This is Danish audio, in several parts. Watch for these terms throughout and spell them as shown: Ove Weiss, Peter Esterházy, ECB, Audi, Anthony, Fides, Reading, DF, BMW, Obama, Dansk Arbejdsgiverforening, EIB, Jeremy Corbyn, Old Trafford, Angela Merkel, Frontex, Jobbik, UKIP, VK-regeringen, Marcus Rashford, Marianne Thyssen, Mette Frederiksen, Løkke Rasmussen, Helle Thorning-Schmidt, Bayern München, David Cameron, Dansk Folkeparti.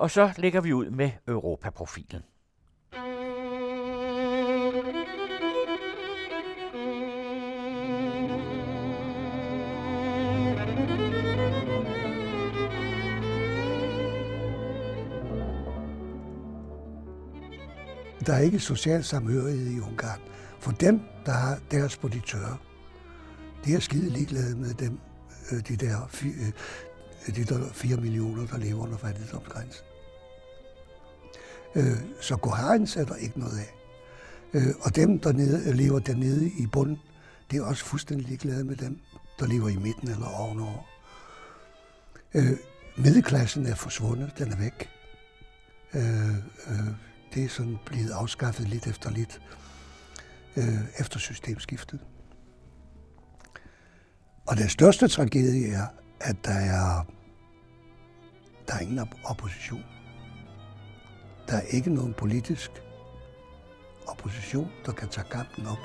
Og så lægger vi ud med Europaprofilen. Der er ikke social samhørighed i Ungarn. For dem, der har deres på de tørre, det er skide ligeglade med dem, de der 4 millioner, der lever under fattigdomsgrænsen. Så Kohærens er der ikke noget af. Og dem, der lever dernede i bunden, det er også fuldstændig ligeglade med dem, der lever i midten eller ovenover. Middelklassen er forsvundet, den er væk. Det er sådan blevet afskaffet lidt, efter systemskiftet. Og den største tragedie er, at der er ingen opposition. Der er ikke nogen politisk opposition, der kan tage kampen op.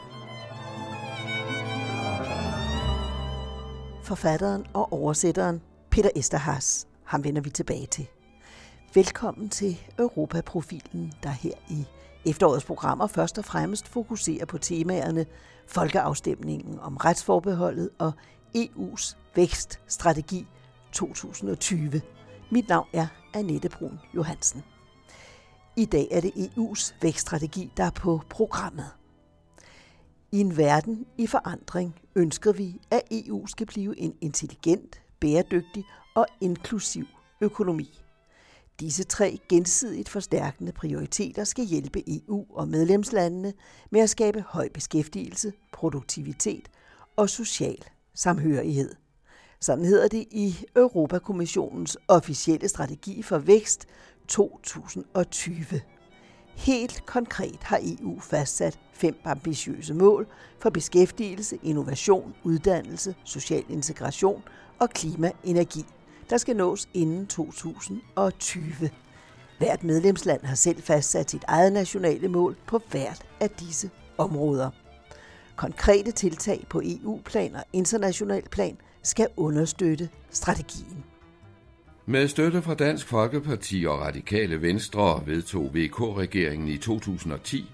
Forfatteren og oversætteren Peter Esterházy, ham vender vi tilbage til. Velkommen til Europaprofilen, der her i efterårets programmer først og fremmest fokuserer på temaerne folkeafstemningen om retsforbeholdet og EU's vækststrategi 2020. Mit navn er Annette Brun Johansen. I dag er det EU's vækststrategi, der er på programmet. I en verden i forandring ønsker vi, at EU skal blive en intelligent, bæredygtig og inklusiv økonomi. Disse tre gensidigt forstærkende prioriteter skal hjælpe EU og medlemslandene med at skabe høj beskæftigelse, produktivitet og social samhørighed. Sådan hedder det i Europakommissionens officielle strategi for vækst 2020. Helt konkret har EU fastsat 5 ambitiøse mål for beskæftigelse, innovation, uddannelse, social integration og klimaenergi, der skal nås inden 2020. Hvert medlemsland har selv fastsat sit eget nationale mål på hvert af disse områder. Konkrete tiltag på EU-plan og international plan skal understøtte strategien. Med støtte fra Dansk Folkeparti og Radikale Venstre vedtog VK-regeringen i 2010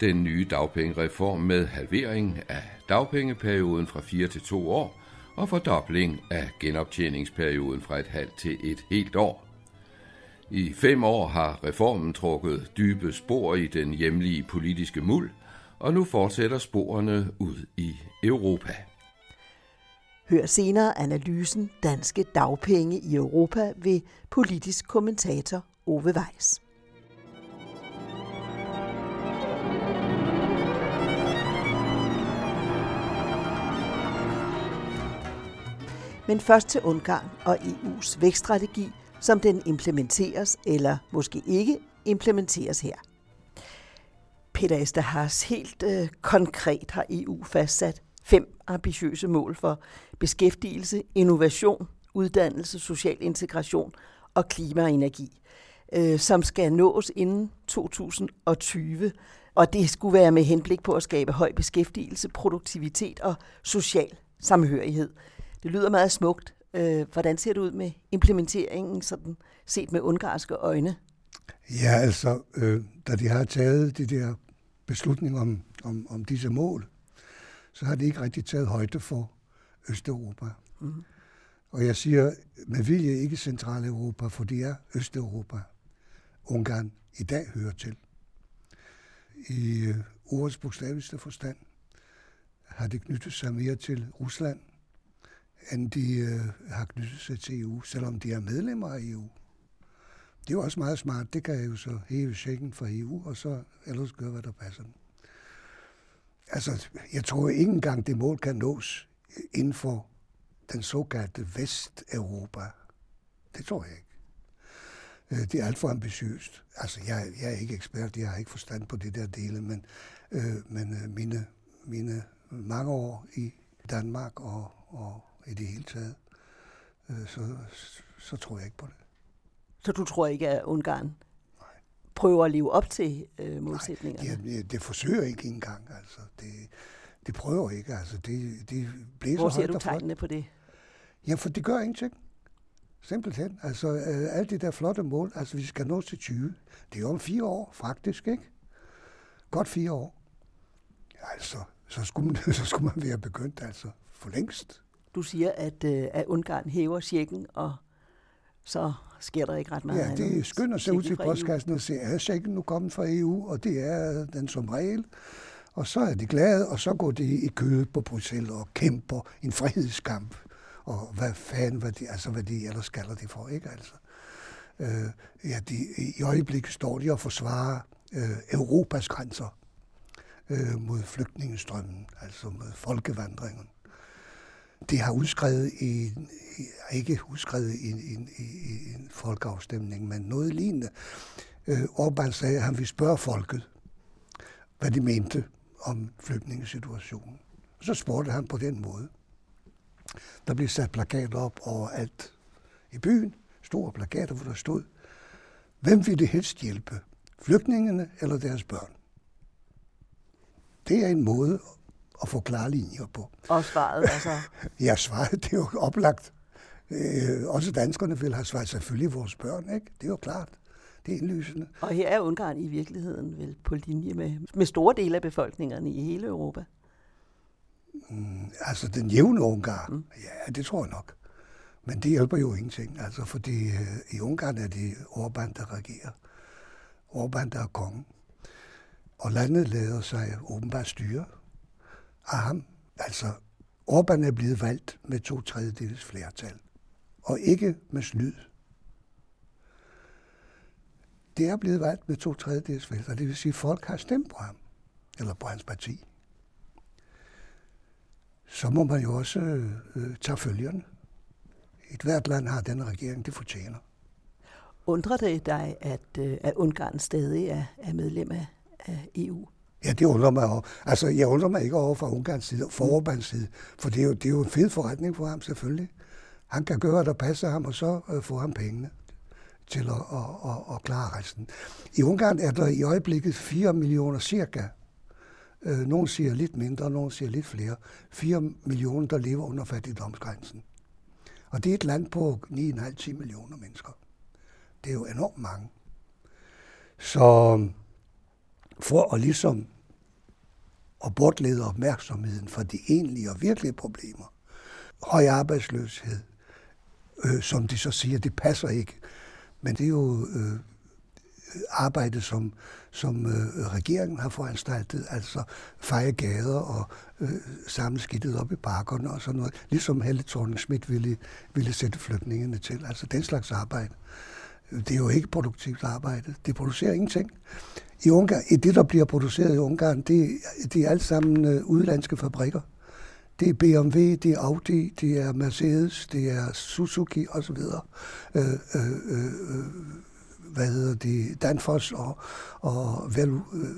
den nye dagpengereform med halvering af dagpengeperioden fra 4 til 2 år og fordobling af genoptjeningsperioden fra et halvt til et helt år. I 5 år har reformen trukket dybe spor i den hjemlige politiske muld, og nu fortsætter sporene ud i Europa. Hør senere analysen Danske dagpenge i Europa ved politisk kommentator Ove Weiss. Men først til Ungarn og EU's vækststrategi, som den implementeres eller måske ikke implementeres her. Peter Esterházy, helt konkret har EU fastsat 5 ambitiøse mål for beskæftigelse, innovation, uddannelse, social integration og klima og energi, som skal nås inden 2020. Og det skulle være med henblik på at skabe høj beskæftigelse, produktivitet og social samhørighed. Det lyder meget smukt. Hvordan ser det ud med implementeringen, sådan set med ungarske øjne? Ja, altså, da de har taget de der beslutninger om disse mål, så har de ikke rigtig taget højde for Østeuropa. Mm-hmm. Og jeg siger med vilje ikke Centraleuropa, for det er Østeuropa, Ungarn i dag hører til. I ordets bogstaveligste forstand har det knyttet sig mere til Rusland, end de har knyttet sig til EU, selvom de er medlemmer af EU. Det er jo også meget smart. Det kan jeg jo så hæve checken fra EU, og så ellers gøre, hvad der passer. Altså, jeg tror ikke engang, det mål kan nås inden for den såkaldte Vesteuropa. Det tror jeg ikke. Det er alt for ambitiøst. Altså, jeg er ikke ekspert, jeg har ikke forstand på det der dele, men mine mange år i Danmark og i det hele taget, så tror jeg ikke på det. Så du tror ikke, at Ungarn prøver at leve op til målsætningerne? Nej, det forsøger ikke engang. Altså. Det prøver ikke. Altså. Det blæser. Hvor ser du tegnene på det? Ja, for det gør ingenting. Simpelthen. Altså, alle de der flotte mål, altså vi skal nå til 20. Det er jo om 4 år, faktisk, ikke? Godt 4 år. Altså, så skulle man være begyndt, altså, for længst. Du siger, at Ungarn hæver checken, og så sker der ikke ret meget. Ja, det skynder sig ud til postkassen og siger, at checken nu kommer fra EU, og det er den som regel. Og så er de glade, og så går de i kødet på Bruxelles og kæmper en frihedskamp. Og hvad fanden, hvad de ellers kalder det for, ikke altså? I øjeblikket står de og forsvarer Europas grænser mod flygtningestrømmen, altså mod folkevandringen. Det har ikke udskrevet en folkeafstemning, men noget lignende. Orbán sagde, at han ville spørge folket, hvad de mente om flygtningesituationen. Så spurgte han på den måde. Der blev sat plakater op overalt i byen, store plakater, hvor der stod, hvem vil det helst hjælpe, flygtningene eller deres børn? Det er en måde at få klare linjer på. Og svaret altså? Ja, svaret, det er jo oplagt. Også danskerne vil have svaret, selvfølgelig vores børn, ikke? Det er jo klart. Det er indlysende. Og her er Ungarn i virkeligheden vel på linje med store dele af befolkningerne i hele Europa? Altså den jævne Ungarn, ja, det tror jeg nok. Men det hjælper jo ingenting, altså, fordi i Ungarn er det Orbán, der regerer. Orbán, der er kongen. Og landet lader sig åbenbart styre af ham. Altså, Orbán er blevet valgt med 2/3 flertal, og ikke med snyd. Det er blevet valgt med 2/3 flertal, det vil sige, at folk har stemt på ham, eller på hans parti. Så må man jo også tage følgerne. Et hvert land har den regering, det fortjener. Undrer det dig, at Ungarn stadig er medlem af EU? Ja, det undrer mig over. Altså, jeg undrer mig ikke over fra Ungarns side, fra Orbáns side, for det er jo en fed forretning for ham, selvfølgelig. Han kan gøre, der passer ham, og så får han pengene til at klare resten. I Ungarn er der i øjeblikket 4 millioner cirka. Nogle siger lidt mindre, nogle siger lidt flere. 4 millioner, der lever under fattigdomsgrænsen. Og det er et land på 9,5-10 millioner mennesker. Det er jo enormt mange. Så for at ligesom at bortlede opmærksomheden fra de egentlige og virkelige problemer, høj arbejdsløshed, som de så siger, det passer ikke. Men det er jo arbejde, som regeringen har foranstaltet, altså feje gader og samle skidtet op i parkerne og sådan noget, ligesom Helle Thorning-Schmidt ville sætte flygtningene til. Altså den slags arbejde. Det er jo ikke produktivt arbejde. Det producerer ingenting. I Ungarn, det, der bliver produceret i Ungarn, det er alt sammen udenlandske fabrikker. Det er BMW, det er Audi, det er Mercedes, det er Suzuki osv. Danfoss og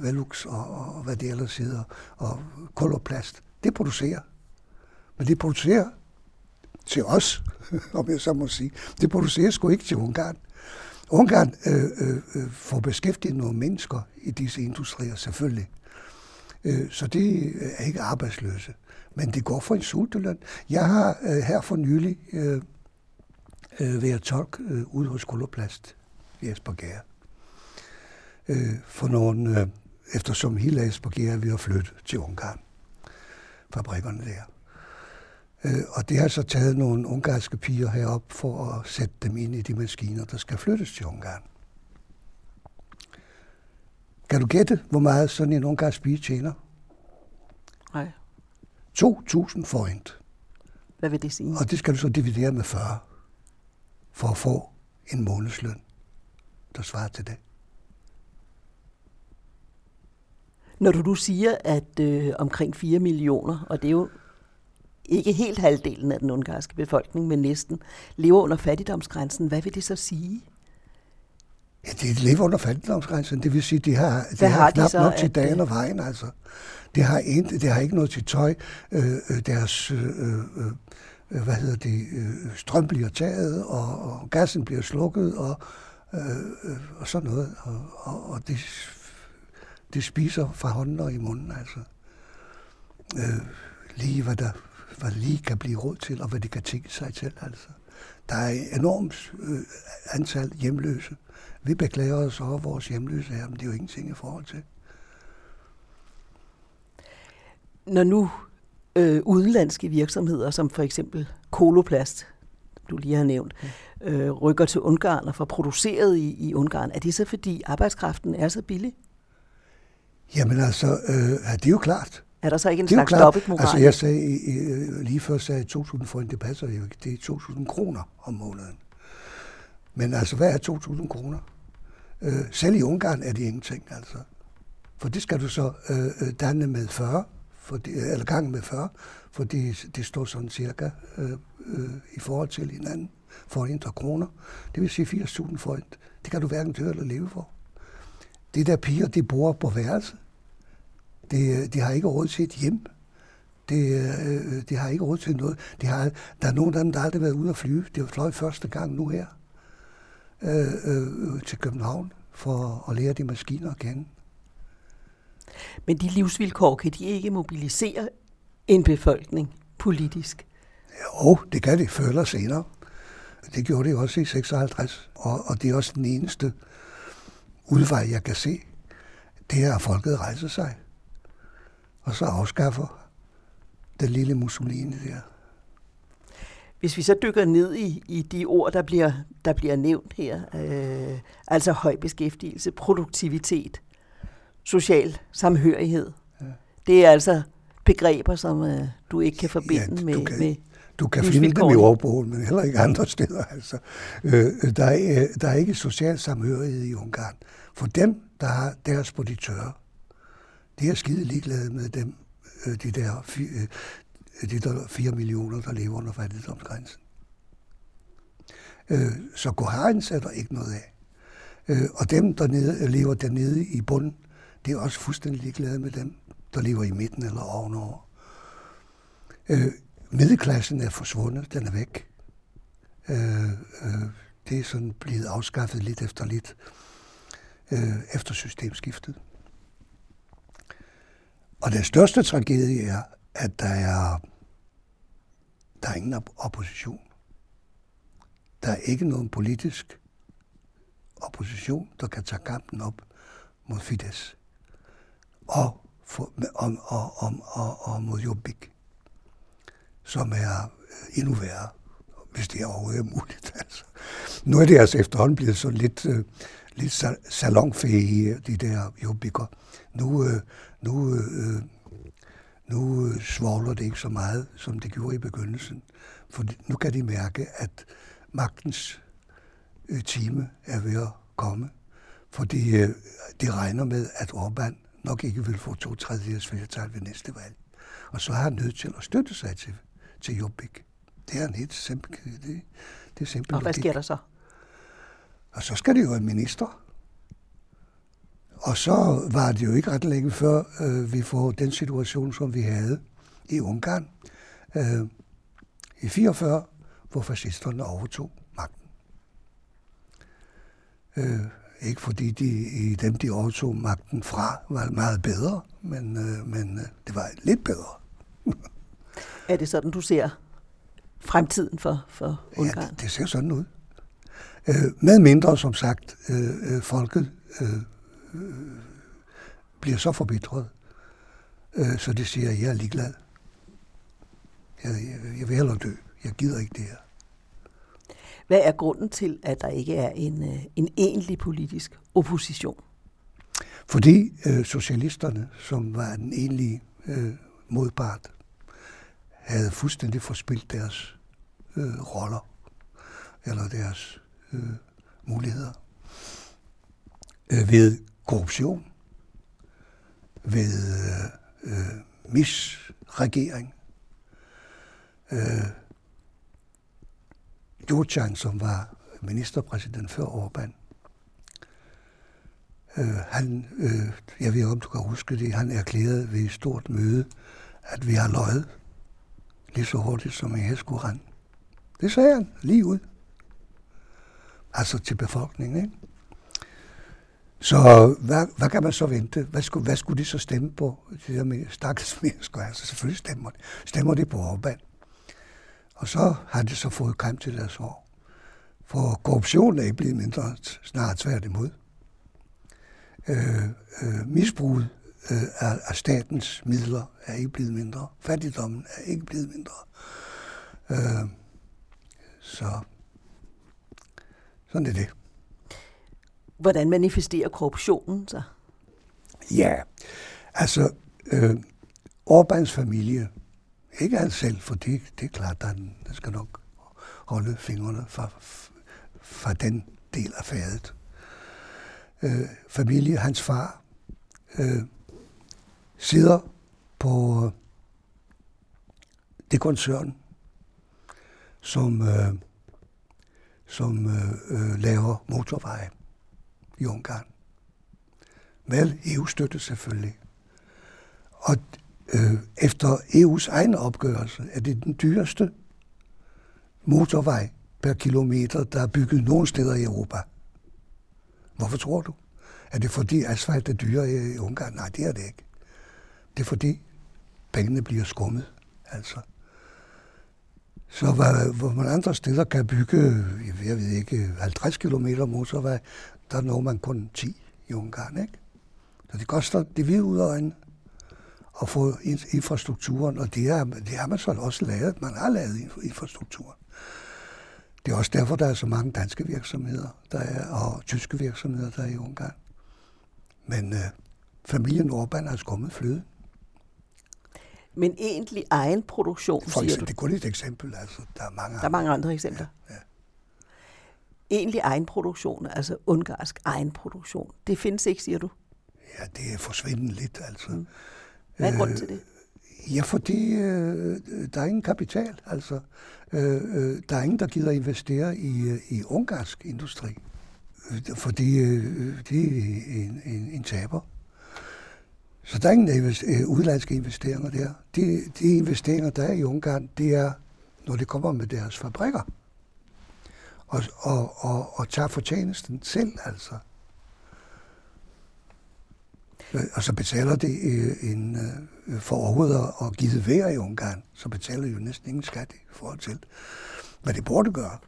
Velux og hvad det ellers hedder, og Coloplast. Det producerer. Men det producerer til os, om jeg så må sige. Det producerer sgu ikke til Ungarn. Ungarn får beskæftiget nogle mennesker i disse industrier, selvfølgelig. Så det er ikke arbejdsløse. Men det går for en sulteløn. Jeg har her for nylig været tolk ude hos Coloplast. Esbergære. For nogen, eftersom hele Esbergære vi har flyttet til Ungarn, fabrikkerne der. Og det har så taget nogle ungarske piger herop for at sætte dem ind i de maskiner, der skal flyttes til Ungarn. Kan du gætte, hvor meget sådan en ungarsk pige tjener? Nej. 2.000 forint. Hvad vil det sige? Og det skal du så dividere med 40, for at få en månedsløn, der svarer til det. Når du siger, at omkring 4 millioner, og det er jo ikke helt halvdelen af den ungarske befolkning, men næsten, lever under fattigdomsgrænsen, hvad vil det så sige? Ja, de lever under fattigdomsgrænsen, det vil sige, at de har knap de nok til dagen og vejen. Altså. De har ikke noget til tøj. Deres strøm bliver taget, og gassen bliver slukket, og sådan noget, og de spiser fra hånden og i munden, altså. Lige hvad der lige kan blive råd til, og hvad de kan tænke sig til, altså. Der er et enormt antal hjemløse. Vi beklager os over vores hjemløse her, men det er jo ingenting i forhold til. Når nu udenlandske virksomheder, som for eksempel Coloplast, du lige har nævnt, rykker til Ungarn og får produceret i Ungarn, er det så fordi arbejdskraften er så billig? Jamen altså, det er jo klart. Er der så ikke en slags dobbeltmoral? Altså jeg sagde lige før, sagde 2.000 for en, det passer jo ikke. Det er 2.000 kroner om måneden. Men altså, hvad er 2.000 kroner? Selv i Ungarn er det ingenting, altså. For det skal du så danne med 40, eller gange med 40, for det står sådan cirka i forhold til hinanden for 100 kroner. Det vil sige 80.000 for en. Det kan du hverken døre eller leve for. Det der piger, de bor på værelse. De har ikke råd til et hjem. De har ikke råd til noget. Der er nogle af dem, der aldrig har været ude at flyve. De fløj første gang nu her til København for at lære de maskiner at kende. Men de livsvilkår, kan de ikke mobilisere en befolkning politisk? Jo, det kan de før eller senere. Det gjorde de også i 56, og det er også den eneste udvej, jeg kan se. Det er, at folket rejser sig og så afskaffer den lille Mussolini der. Hvis vi så dykker ned i de ord, der bliver nævnt her, altså høj beskæftigelse, produktivitet, social samhørighed, ja. Det er altså begreber, som du ikke kan forbinde med. Du kan finde dem i ordbogen, men heller ikke andre steder. Altså. Der er ikke social samhørighed i Ungarn. For dem, der har deres på de tørre, det er skide ligeglade med dem, de der 4 millioner, der lever under fattigdomsgrænsen. Så Goharen sætter ikke noget af. Og dem, der lever dernede i bunden, det er også fuldstændig ligeglade med dem, der lever i midten eller ovenover. Middelklassen er forsvundet, den er væk. Det er sådan blevet afskaffet lidt, efter systemskiftet. Og den største tragedie er, at der er ingen opposition. Der er ikke nogen politisk opposition, der kan tage kampen op mod Fides og mod Jobbik, som er endnu værre, hvis det overhovedet er muligt. Altså. Nu er det altså efterhånden blevet sådan lidt salonfæge, de der Jobbikker. Nu svogler det ikke så meget, som det gjorde i begyndelsen. For nu kan de mærke, at magtens time er ved at komme. Fordi de regner med, at Orbán nok ikke vil få 2/3 flertal ved næste valg. Og så har han nødt til at støtte sig til Jobbik. Det er en helt simpel logik. Og hvad sker der så? Og så skal det jo en minister. Og så var det jo ikke ret længe før vi får den situation, som vi havde i Ungarn i 44, hvor fascisterne overtog magten. Ikke fordi de overtog magten fra var meget bedre, men det var lidt bedre. Er det sådan, du ser fremtiden for Ungarn? Ja, det ser sådan ud. Med mindre, som sagt, folket bliver så forbitret, så de siger, at jeg er ligeglad. Jeg vil hellere dø. Jeg gider ikke det her. Hvad er grunden til, at der ikke er en egentlig politisk opposition? Fordi socialisterne, som var den egentlige modpart, havde fuldstændig forspildt deres roller eller deres muligheder ved korruption, ved misregering. Gyurcsány, som var ministerpræsident før Orbán, han, jeg ved ikke om du kan huske det, han erklærede ved et stort møde, at vi har løjet lige så hurtigt som en hest kunne rende. Det sagde han lige ud. Altså til befolkningen, ikke? Så hvad kan man så vente? Hvad skulle de så stemme på? De der stakkels mennesker, altså selvfølgelig stemmer de på Orbán. Og så har de så fået krem til deres hår. For korruption er ikke blevet mindre, snarere tværtimod. Misbruget af statens midler er ikke blevet mindre. Fattigdommen er ikke blevet mindre. Sådan er det. Hvordan manifesterer korruptionen så? Ja, altså Orbáns familie, ikke han selv, for det er klart, at han skal nok holde fingrene fra den del af fadet. Familie, hans far, sidder på det koncern, som laver motorveje i Ungarn. Med EU-støtte selvfølgelig. Og efter EU's egen opgørelse er det den dyreste motorvej per kilometer, der er bygget nogen steder i Europa. Hvorfor tror du? Er det fordi asfalt er dyrere i Ungarn? Nej, det er det ikke. Det er fordi pengene bliver skummet, altså. Så hvor man andre steder kan bygge, jeg ved ikke, 50 kilometer motorvej, der når man kun 10 i Ungarn, ikke? Så det koster det hvide ud af øjnene at få infrastrukturen, og det har man så også lavet. Man har lavet infrastrukturen. Det er også derfor, der er så mange danske virksomheder, og tyske virksomheder, der er i Ungarn. Men familien Orbán har skummet fløden. Men egentlig egen produktion, for eksempel, siger du? Det er kun et eksempel, altså. Der er mange andre eksempler. Ja. Egentlig egen produktion, altså ungarsk egen produktion, det findes ikke, siger du? Ja, det er forsvindende lidt, altså. Mm. Hvad er grunden til det? Ja, fordi der er ingen kapital, altså. Der er ingen, der gider investere i ungarsk industri, fordi det er en taber. Så der er ingen udenlandske investeringer der. De investeringer, der er i Ungarn, det er, når de kommer med deres fabrikker og tager fortjenesten selv, altså. Og så betaler de for overhovedet og givet vejr i Ungarn, så betaler de jo næsten ingen skat i forhold til, hvad det burde gøre.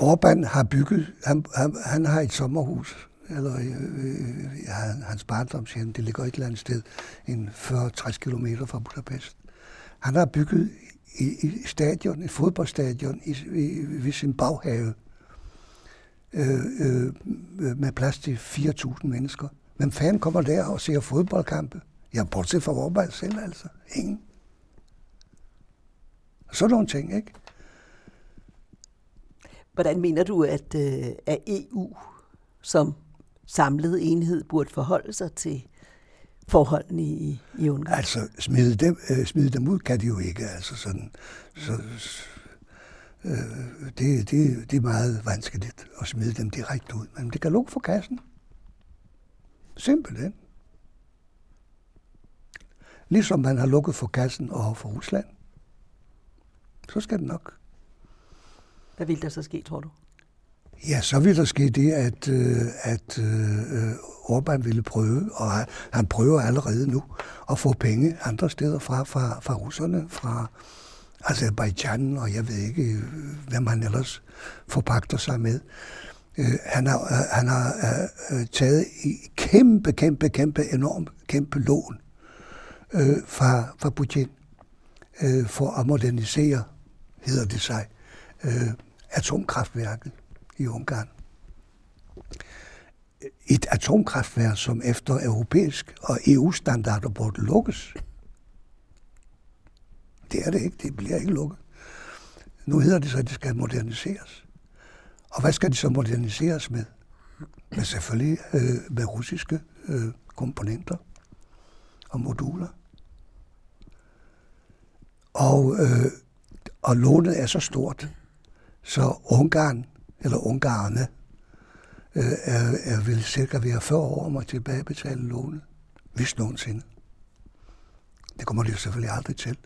Orbán har bygget, han har et sommerhus, eller hans barndomshjem, det ligger et eller andet sted, en 40-60 kilometer fra Budapest. Han har bygget et fodboldstadion ved sin baghave med plads til 4.000 mennesker. Hvem fanden kommer der og ser fodboldkampe? Ja, bortset fra Orbán selv, altså. Ingen. Sådan nogle ting, ikke? Hvordan mener du, at EU som samlet enhed burde forholde sig til forholdene i Ungarn? Altså, smide dem ud kan de jo ikke, altså sådan. Så det er meget vanskeligt at smide dem direkte ud, men det kan lukke for kassen. Simpelthen. Ligesom man har lukket for kassen over for Rusland, så skal det nok. Hvad vil der så ske, tror du? Ja, så vil der ske det, at Orbán ville prøve, og han prøver allerede nu, at få penge andre steder fra russerne, fra Aserbajdsjan, og jeg ved ikke, hvem han ellers forpagter sig med. Han har taget kæmpe lån fra Putin for at modernisere, hedder det sig, atomkraftværket i Ungarn. Et atomkraftværk, som efter europæisk og EU-standarder burde lukkes. Det er det ikke. Det bliver ikke lukket. Nu hedder det så, at det skal moderniseres. Og hvad skal det så moderniseres med? Men selvfølgelig med russiske komponenter og moduler. Og lånet er så stort, så ungarerne vil cirka være 40 år om at tilbagebetale lånet, hvis nogensinde. Det kommer det selvfølgelig aldrig til,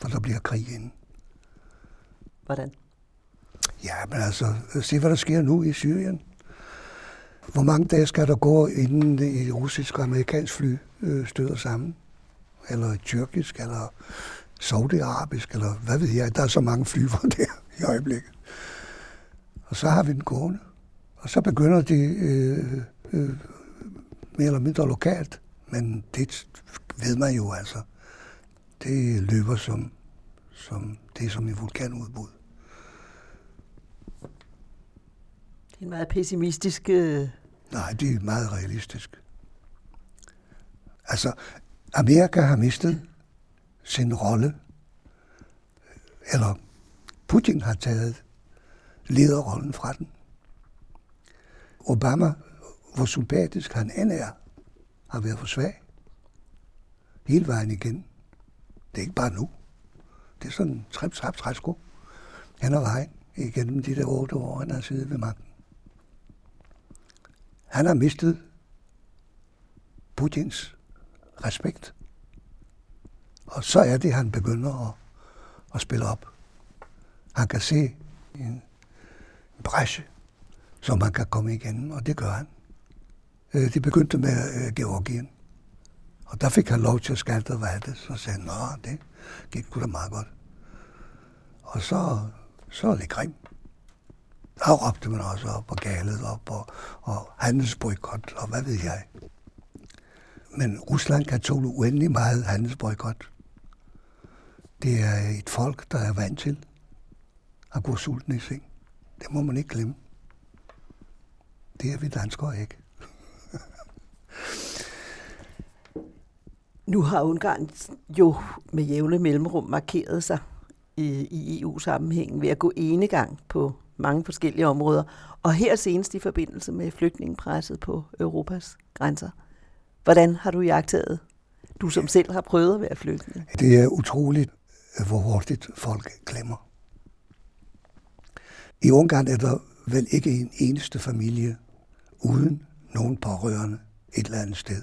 for der bliver krig inden. Hvordan? Ja, men altså, se hvad der sker nu i Syrien. Hvor mange dage skal der gå, inden et russisk og amerikansk fly støder sammen? Eller et tyrkisk, eller saudiarabisk, eller hvad ved jeg. Der er så mange flyver der i øjeblikket. Og så har vi den gående. Og så begynder det mere eller mindre lokalt, men det ved man jo altså. Det løber som et vulkanudbrud. Det er en meget pessimistisk... Nej, det er meget realistisk. Altså, Amerika har mistet sin rolle, eller Putin har taget lederrollen fra den. Obama, hvor sympatisk han end er, har været for svag. Hele vejen igen. Det er ikke bare nu. Det er sådan trip-trap-træsko. Han er vejen igennem de der 8 år, han har siddet ved magten. Han har mistet Putins respekt. Og så er det, han begynder at spille op. Han kan se en breche, som han kan komme igennem, og det gør han. Det begyndte med Georgien. Og der fik han lov til at skalte, hvad det? Så sagde han, nå, det gik da meget godt. Og så er det Krim. Der råbte man også op, og galet op, og handelsboykot, og hvad ved jeg. Men Rusland kan tåle uendelig meget handelsboykot. Det er et folk, der er vant til at gå sulten i seng. Det må man ikke glemme. Det er vi danskere ikke. Nu har Ungarn jo med jævne mellemrum markeret sig i EU-sammenhængen ved at gå enegang på mange forskellige områder, og her senest i forbindelse med flygtningepresset på Europas grænser. Hvordan har du iagttaget? Du som selv har prøvet at være flygtning. Det er utroligt, hvor hurtigt folk glemmer. I Ungarn er der vel ikke en eneste familie uden nogen pårørende et eller andet sted.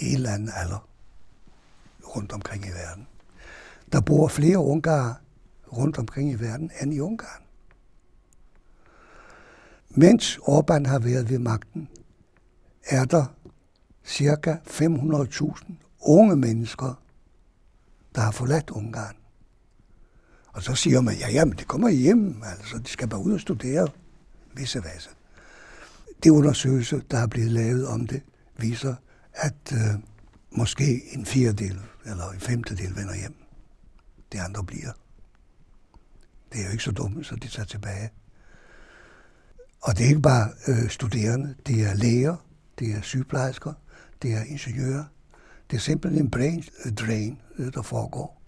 I en eller anden alder rundt omkring i verden. Der bor flere ungarer rundt omkring i verden end i Ungarn. Mens Orbán har været ved magten, er der ca. 500.000 unge mennesker, der har forladt Ungarn. Og så siger man, ja, men det kommer hjem, altså, de skal bare ud og studere, visse. Det undersøgelse, der er blevet lavet om det, viser, at måske en 4/5 eller en 5/5 vender hjem. Det andre bliver. Det er jo ikke så dumt, så de tager tilbage. Og det er ikke bare studerende, det er læger, det er sygeplejersker, det er ingeniører. Det er simpelthen en brain drain, der foregår.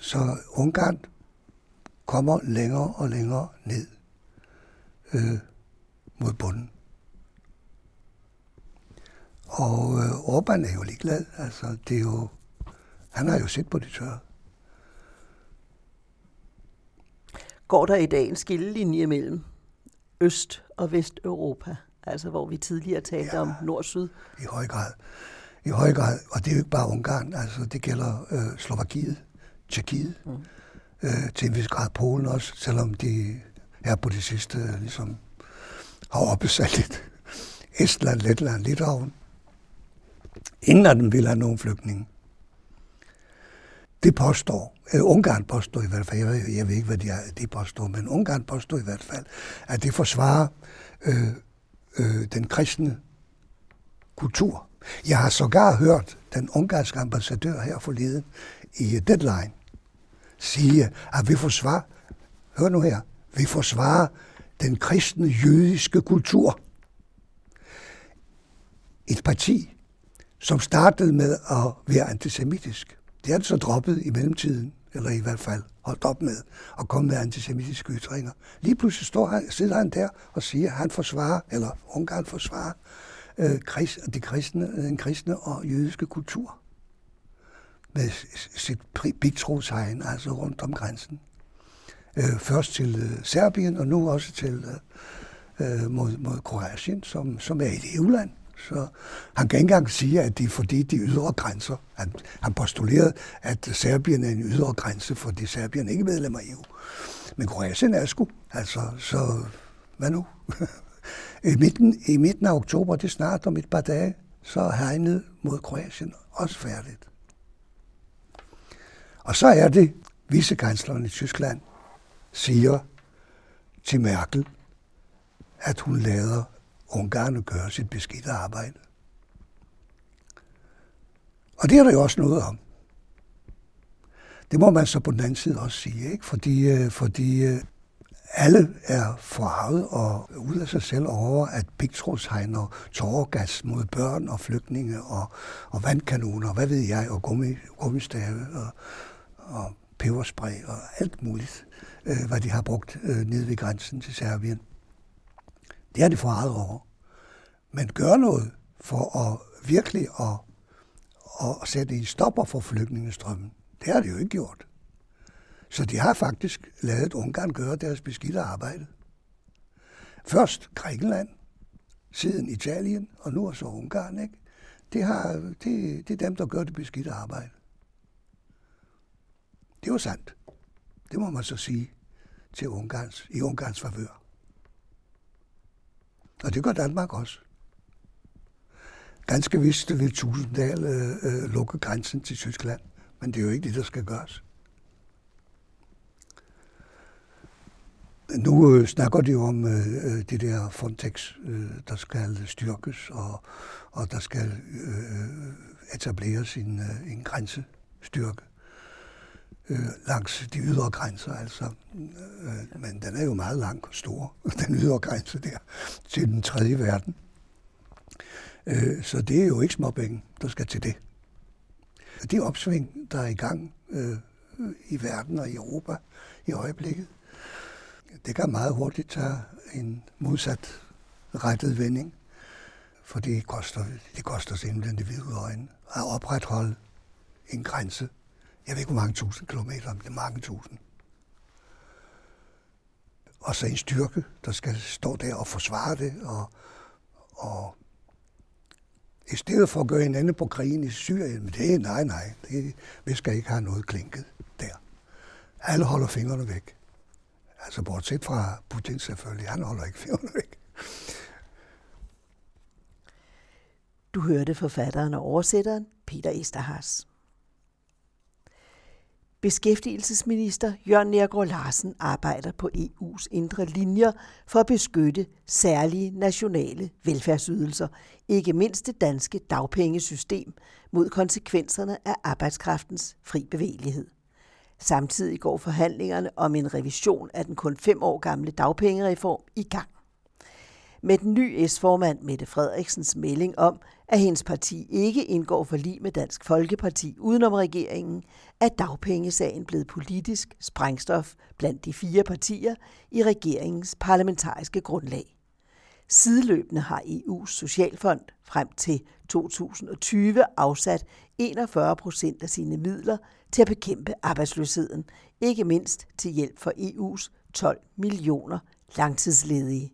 Så Ungarn kommer længere og længere ned mod bunden. Og Orbán er jo ligeglad, altså det er jo, han har jo set på det tørre. Går der i dag en skillelinje mellem Øst- og Vesteuropa, altså hvor vi tidligere talte om Nord-Syd? I høj grad, og det er jo ikke bare Ungarn, altså det gælder Slovakiet, Tjekkiet, til en vis grad Polen også, selvom de her på det sidste ligesom har opsat lidt. Estland, Letland, Litauen. Ingen af dem vil have nogen flygtninge. Det påstår, Ungarn påstår i hvert fald, jeg ved ikke, hvad de påstår, men Ungarn påstår i hvert fald, at det forsvarer den kristne kultur. Jeg har sågar hørt den ungarske ambassadør her forleden i Deadline sige, at vi forsvarer, hør nu her, vi forsvarer den kristne jødiske kultur. Et parti, som startede med at være antisemitisk. Det er det så droppet i mellemtiden, eller i hvert fald holdt op med at komme med antisemitiske ytringer. Lige pludselig sidder han der og siger, at han forsvarer, eller Ungarn forsvarer, den kristne og jødiske kultur med sit bigtrosegn, altså rundt om grænsen. Først til Serbien, og nu også til mod Kroatien, som er et EU-land. Så han kan ikke engang sige, at det er fordi de ydre grænser. Han postulerede, at Serbien er en ydre grænse, fordi Serbien ikke er medlem af EU. Men Kroatien er sgu. Altså, så hvad nu? I midten af oktober, det er snart om et par dage, så er hegnet mod Kroatien også færdigt. Og så er det, vicekansleren i Tyskland siger til Merkel, at hun lader Ungarn gøre sit beskidte arbejde. Og det er der jo også noget om. Det må man så på den anden side også sige, ikke? Fordi alle er forarvet og ud af sig selv over, at pigtrådshegn og tåregas mod børn og flygtninge og vandkanoner, hvad ved jeg, og gummistave og peberspray og alt muligt, hvad de har brugt nede ved grænsen til Serbien. Det er de forarvet over. Men gør noget for at virkelig at sætte en stopper for flygtningestrømmen. Det har de jo ikke gjort. Så de har faktisk ladet Ungarn gøre deres beskidte arbejde. Først Grækenland, siden Italien, og nu er så Ungarn, ikke? Det er dem, der gør det beskidte arbejde. Det var sandt. Det må man så sige til i Ungarns favør. Og det gør Danmark også. Ganske vist vil Tusinddal lukke grænsen til Tyskland, men det er jo ikke det, der skal gøres. Nu snakker de jo om det der Frontex, der skal styrkes, og der skal etableres en grænsestyrke langs de ydre grænser. Altså. Men den er jo meget lang og stor, den ydre grænse der, til den tredje verden. Så det er jo ikke småpenge, der skal til det. Det opsving, der er i gang i verden og i Europa i øjeblikket, det kan meget hurtigt tage en modsat rettet vending, for det koster simpelthen det hvide øjne at opretholde en grænse. Jeg ved ikke, hvor mange tusind kilometer, men det er mange tusind. Og så en styrke, der skal stå der og forsvare det, og i stedet for at gøre en anden på krigen i Syrien, men det er vi skal ikke have noget klinket der. Alle holder fingrene væk. Altså bortset fra Putin selvfølgelig, han holder ikke fingrene væk. Du hørte forfatteren og oversætteren Peter Esterházy. Beskæftigelsesminister Jørn Neergaard Larsen arbejder på EU's indre linjer for at beskytte særlige nationale velfærdsydelser, ikke mindst det danske dagpengesystem, mod konsekvenserne af arbejdskraftens fri bevægelighed. Samtidig går forhandlingerne om en revision af den kun 5 år gamle dagpengereform i gang. Med den nye S-formand Mette Frederiksens melding om, at hendes parti ikke indgår forlig med Dansk Folkeparti udenom regeringen, er dagpengesagen blevet politisk sprængstof blandt de 4 partier i regeringens parlamentariske grundlag. Sideløbende har EU's Socialfond frem til 2020 afsat 41% af sine midler til at bekæmpe arbejdsløsheden, ikke mindst til hjælp for EU's 12 millioner langtidsledige.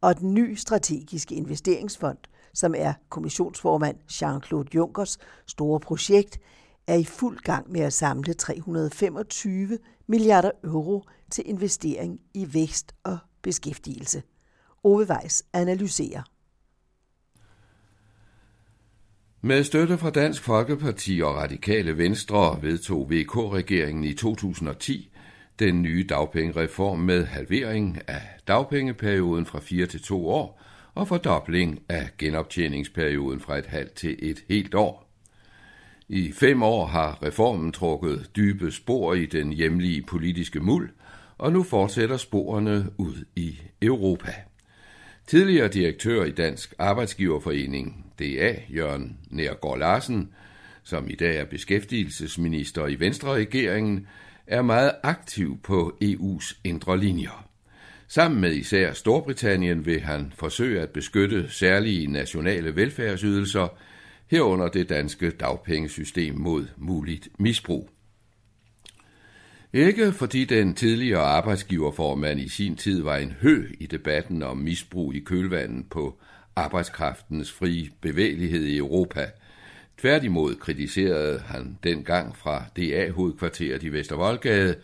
Og den nye strategiske investeringsfond, som er kommissionsformand Jean-Claude Junckers store projekt, er i fuld gang med at samle 325 milliarder euro til investering i vækst og beskæftigelse. Ove Weiss analyserer. Med støtte fra Dansk Folkeparti og Radikale Venstre vedtog VK-regeringen i 2010 den nye dagpengereform med halvering af dagpengeperioden fra 4 til 2 år og fordobling af genoptjeningsperioden fra et halvt til et helt år. I 5 år har reformen trukket dybe spor i den hjemlige politiske muld, og nu fortsætter sporene ud i Europa. Tidligere direktør i Dansk Arbejdsgiverforening, DA, Jørn Neergaard Larsen, som i dag er beskæftigelsesminister i Venstre-regeringen, er meget aktiv på EU's indre linjer. Sammen med især Storbritannien vil han forsøge at beskytte særlige nationale velfærdsydelser, herunder det danske dagpengesystem, mod muligt misbrug. Ikke fordi den tidligere arbejdsgiverformand i sin tid var en høg i debatten om misbrug i kølvandet på arbejdskraftens frie bevægelighed i Europa. Tværtimod kritiserede han dengang fra DA-hovedkvarteret i Vestervoldgade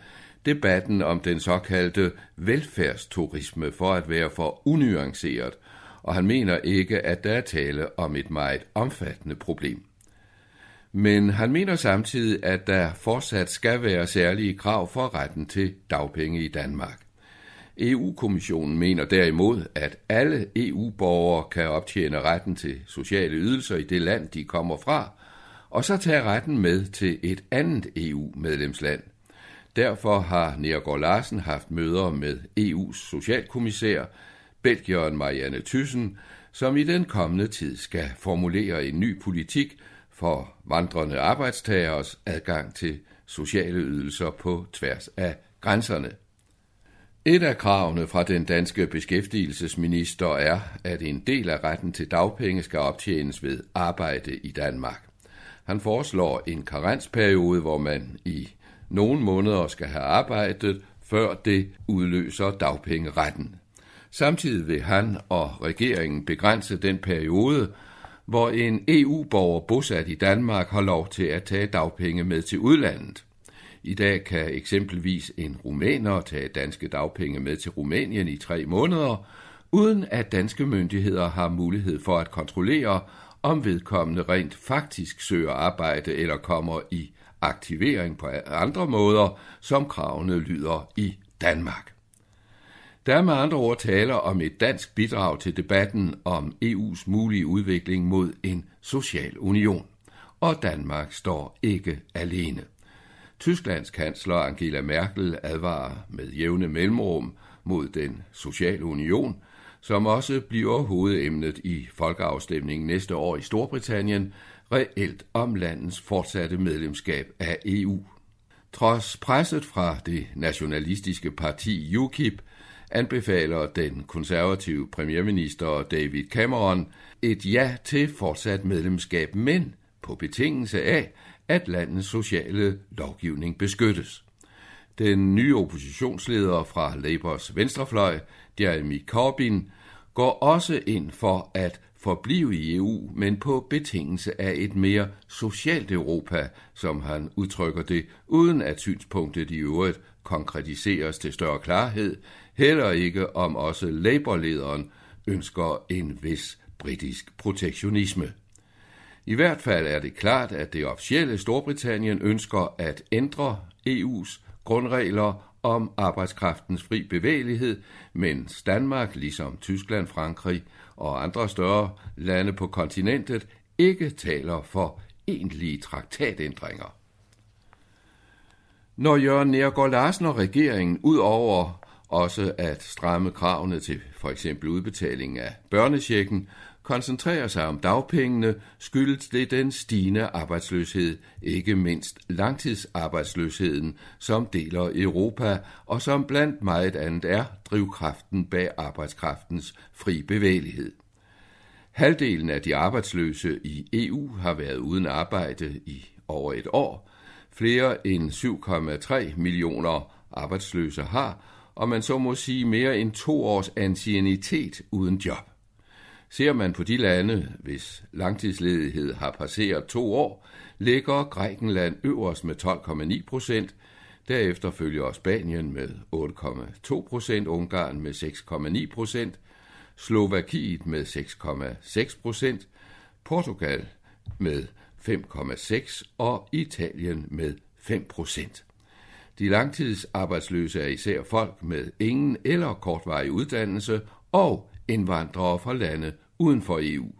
debatten om den såkaldte velfærdsturisme for at være for unuanceret, og han mener ikke, at der er tale om et meget omfattende problem. Men han mener samtidig, at der fortsat skal være særlige krav for retten til dagpenge i Danmark. EU-kommissionen mener derimod, at alle EU-borgere kan optjene retten til sociale ydelser i det land, de kommer fra, og så tage retten med til et andet EU-medlemsland. Derfor har Neergaard Larsen haft møder med EU's socialkommissær, belgieren Marianne Thyssen, som i den kommende tid skal formulere en ny politik for vandrende arbejdstageres adgang til sociale ydelser på tværs af grænserne. Et af kravene fra den danske beskæftigelsesminister er, at en del af retten til dagpenge skal optjenes ved arbejde i Danmark. Han foreslår en karensperiode, hvor man i nogle måneder skal have arbejdet, før det udløser dagpengeretten. Samtidig vil han og regeringen begrænse den periode, hvor en EU-borger bosat i Danmark har lov til at tage dagpenge med til udlandet. I dag kan eksempelvis en rumæner tage danske dagpenge med til Rumænien i 3 måneder, uden at danske myndigheder har mulighed for at kontrollere, om vedkommende rent faktisk søger arbejde eller kommer i aktivering på andre måder, som kravene lyder i Danmark. Der er med andre ord taler om et dansk bidrag til debatten om EU's mulige udvikling mod en social union. Og Danmark står ikke alene. Tysklands kansler Angela Merkel advarer med jævne mellemrum mod den sociale union, som også bliver hovedemnet i folkeafstemningen næste år i Storbritannien, reelt om landets fortsatte medlemskab af EU. Trods presset fra det nationalistiske parti UKIP, anbefaler den konservative premierminister David Cameron et ja til fortsat medlemskab, men på betingelse af, at landets sociale lovgivning beskyttes. Den nye oppositionsleder fra Labours venstrefløj, Jeremy Corbyn, går også ind for at forblive i EU, men på betingelse af et mere socialt Europa, som han udtrykker det, uden at synspunktet i øvrigt konkretiseres til større klarhed, heller ikke om også Labour-lederen ønsker en vis britisk protektionisme. I hvert fald er det klart, at det officielle Storbritannien ønsker at ændre EU's grundregler om arbejdskraftens fri bevægelighed, mens Danmark, ligesom Tyskland, Frankrig og andre større lande på kontinentet, ikke taler for egentlige traktatændringer. Når Jørn Neergaard Larsen og regeringen udover også at stramme kravene til f.eks. udbetaling af børnechecken, koncentrerer sig om dagpengene, skyldes det den stigende arbejdsløshed, ikke mindst langtidsarbejdsløsheden, som deler Europa og som blandt meget andet er drivkraften bag arbejdskraftens fri bevægelighed. Halvdelen af de arbejdsløse i EU har været uden arbejde i over et år. Flere end 7,3 millioner arbejdsløse har, og man så må sige mere end 2 års anciennitet uden job. Ser man på de lande, hvis langtidsledighed har passeret 2 år, ligger Grækenland øverst med 12,9%, derefter følger Spanien med 8,2%, Ungarn med 6,9%, Slovakiet med 6,6%, Portugal med 5,6% og Italien med 5%. De langtidsarbejdsløse er især folk med ingen eller kortvarig uddannelse og indvandrere fra lande uden for EU.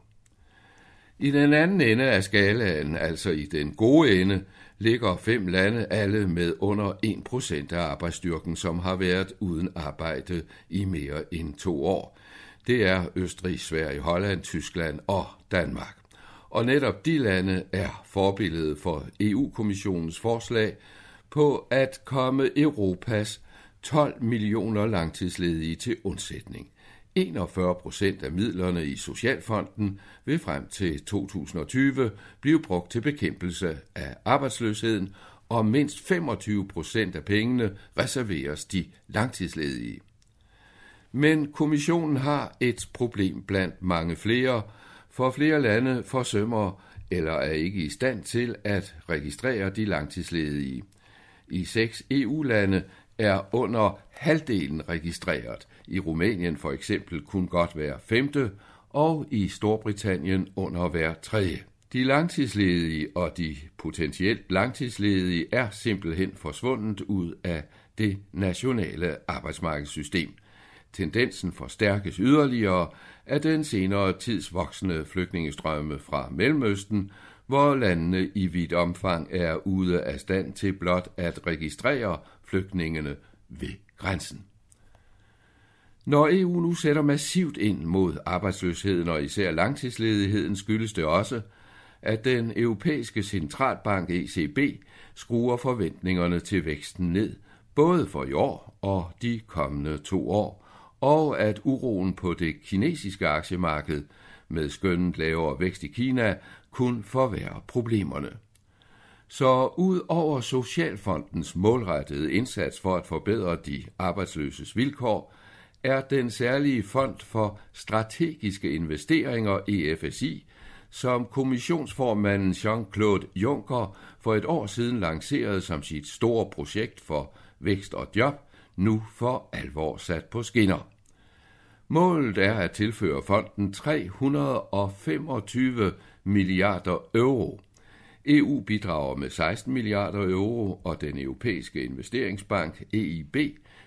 I den anden ende af skalaen, altså i den gode ende, ligger 5 lande alle med under 1% af arbejdsstyrken, som har været uden arbejde i mere end 2 år. Det er Østrig, Sverige, Holland, Tyskland og Danmark. Og netop de lande er forbillede for EU-kommissionens forslag på at komme Europas 12 millioner langtidsledige til undsætning. 41% af midlerne i Socialfonden vil frem til 2020 blive brugt til bekæmpelse af arbejdsløsheden, og mindst 25% af pengene reserveres de langtidsledige. Men kommissionen har et problem blandt mange flere, for flere lande forsømmer eller er ikke i stand til at registrere de langtidsledige. I 6 EU-lande er under halvdelen registreret. I Rumænien for eksempel kun godt hver 5. og i Storbritannien under hver 3. De langtidsledige og de potentielt langtidsledige er simpelthen forsvundet ud af det nationale arbejdsmarkedssystem. Tendensen forstærkes yderligere af den senere tids voksende flygtningestrømme fra Mellemøsten, hvor landene i vidt omfang er ude af stand til blot at registrere flygtningene ved grænsen. Når EU nu sætter massivt ind mod arbejdsløsheden og især langtidsledigheden, skyldes det også, at den europæiske centralbank ECB skruer forventningerne til væksten ned, både for i år og de kommende 2 år, og at uroen på det kinesiske aktiemarked med skønnet lavere vækst i Kina kun forværrer problemerne. Så ud over Socialfondens målrettede indsats for at forbedre de arbejdsløses vilkår, er den særlige fond for strategiske investeringer EFSI, som kommissionsformanden Jean-Claude Juncker for 1 år siden lancerede som sit store projekt for vækst og job, nu for alvor sat på skinner. Målet er at tilføre fonden 325 milliarder euro. EU bidrager med 16 milliarder euro, og den europæiske investeringsbank EIB,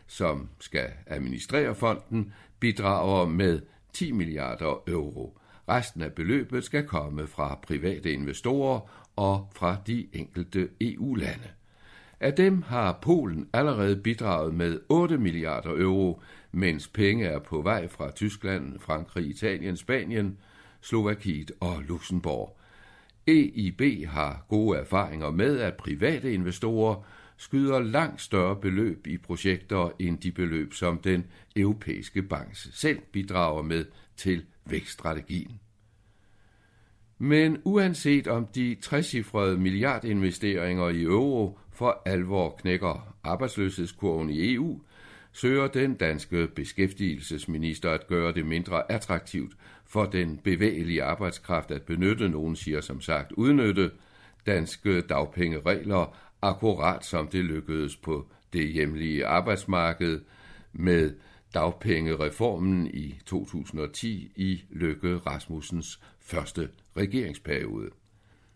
som skal administrere fonden, bidrager med 10 milliarder euro. Resten af beløbet skal komme fra private investorer og fra de enkelte EU-lande. Af dem har Polen allerede bidraget med 8 milliarder euro, mens penge er på vej fra Tyskland, Frankrig, Italien, Spanien, Slovakiet og Luxembourg. EIB har gode erfaringer med, at private investorer skyder langt større beløb i projekter end de beløb, som den europæiske bank selv bidrager med til vækststrategien. Men uanset om de 3-cifrede milliardinvesteringer i euro for alvor knækker arbejdsløshedskurven i EU, søger den danske beskæftigelsesminister at gøre det mindre attraktivt for den bevægelige arbejdskraft at benytte, nogen siger som sagt udnytte, danske dagpengeregler, akkurat som det lykkedes på det hjemlige arbejdsmarked med dagpengereformen i 2010 i Løkke Rasmussens første regeringsperiode.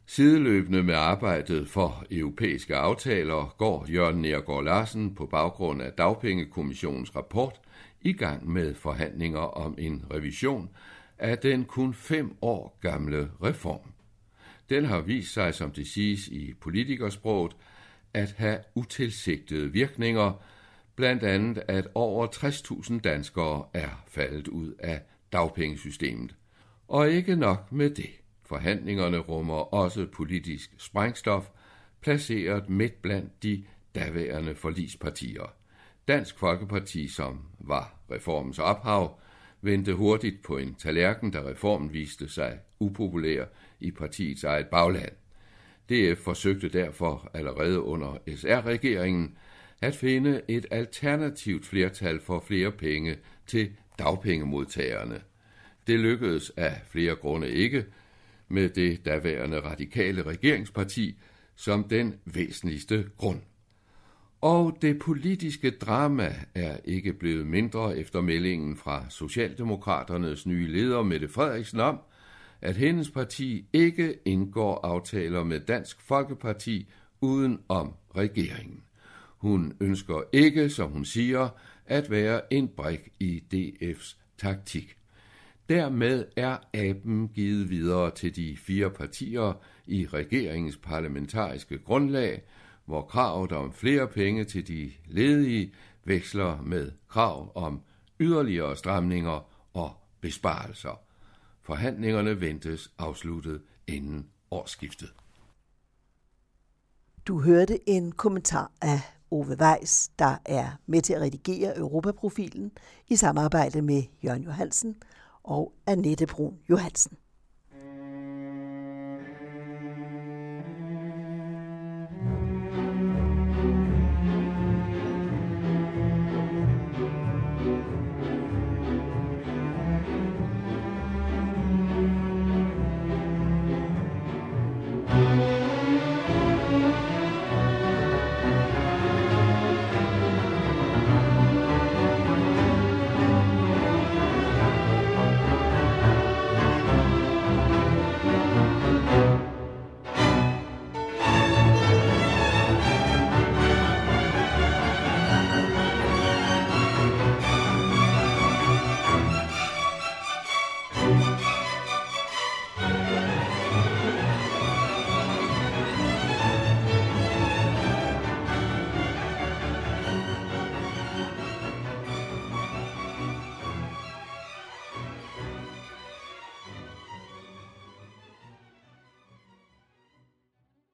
Sideløbende med arbejdet for europæiske aftaler går Jørn Neergaard Larsen på baggrund af Dagpengekommissionens rapport i gang med forhandlinger om en revision af den kun 5 år gamle reform. Den har vist sig, som det siges i politikersproget, at have utilsigtede virkninger, blandt andet at over 60.000 danskere er faldet ud af dagpengesystemet. Og ikke nok med det. Forhandlingerne rummer også politisk sprængstof, placeret midt blandt de daværende forligspartier. Dansk Folkeparti, som var reformens ophav, vendte hurtigt på en tallerken, da reformen viste sig upopulær i partiets eget bagland. DF forsøgte derfor allerede under SR-regeringen at finde et alternativt flertal for flere penge til dagpengemodtagerne. Det lykkedes af flere grunde ikke med det daværende radikale regeringsparti som den væsentligste grund. Og det politiske drama er ikke blevet mindre efter meldingen fra Socialdemokraternes nye leder Mette Frederiksen om, at hendes parti ikke indgår aftaler med Dansk Folkeparti uden om regeringen. Hun ønsker ikke, som hun siger, at være en brik i DF's taktik. Dermed er aben givet videre til de 4 partier i regeringens parlamentariske grundlag, hvor kravet om flere penge til de ledige veksler med krav om yderligere stramninger og besparelser. Forhandlingerne ventes afsluttet inden årsskiftet. Du hørte en kommentar af Ove Weiss, der er med til at redigere Europaprofilen i samarbejde med Jørn Johansen og Annette Brun Johansen.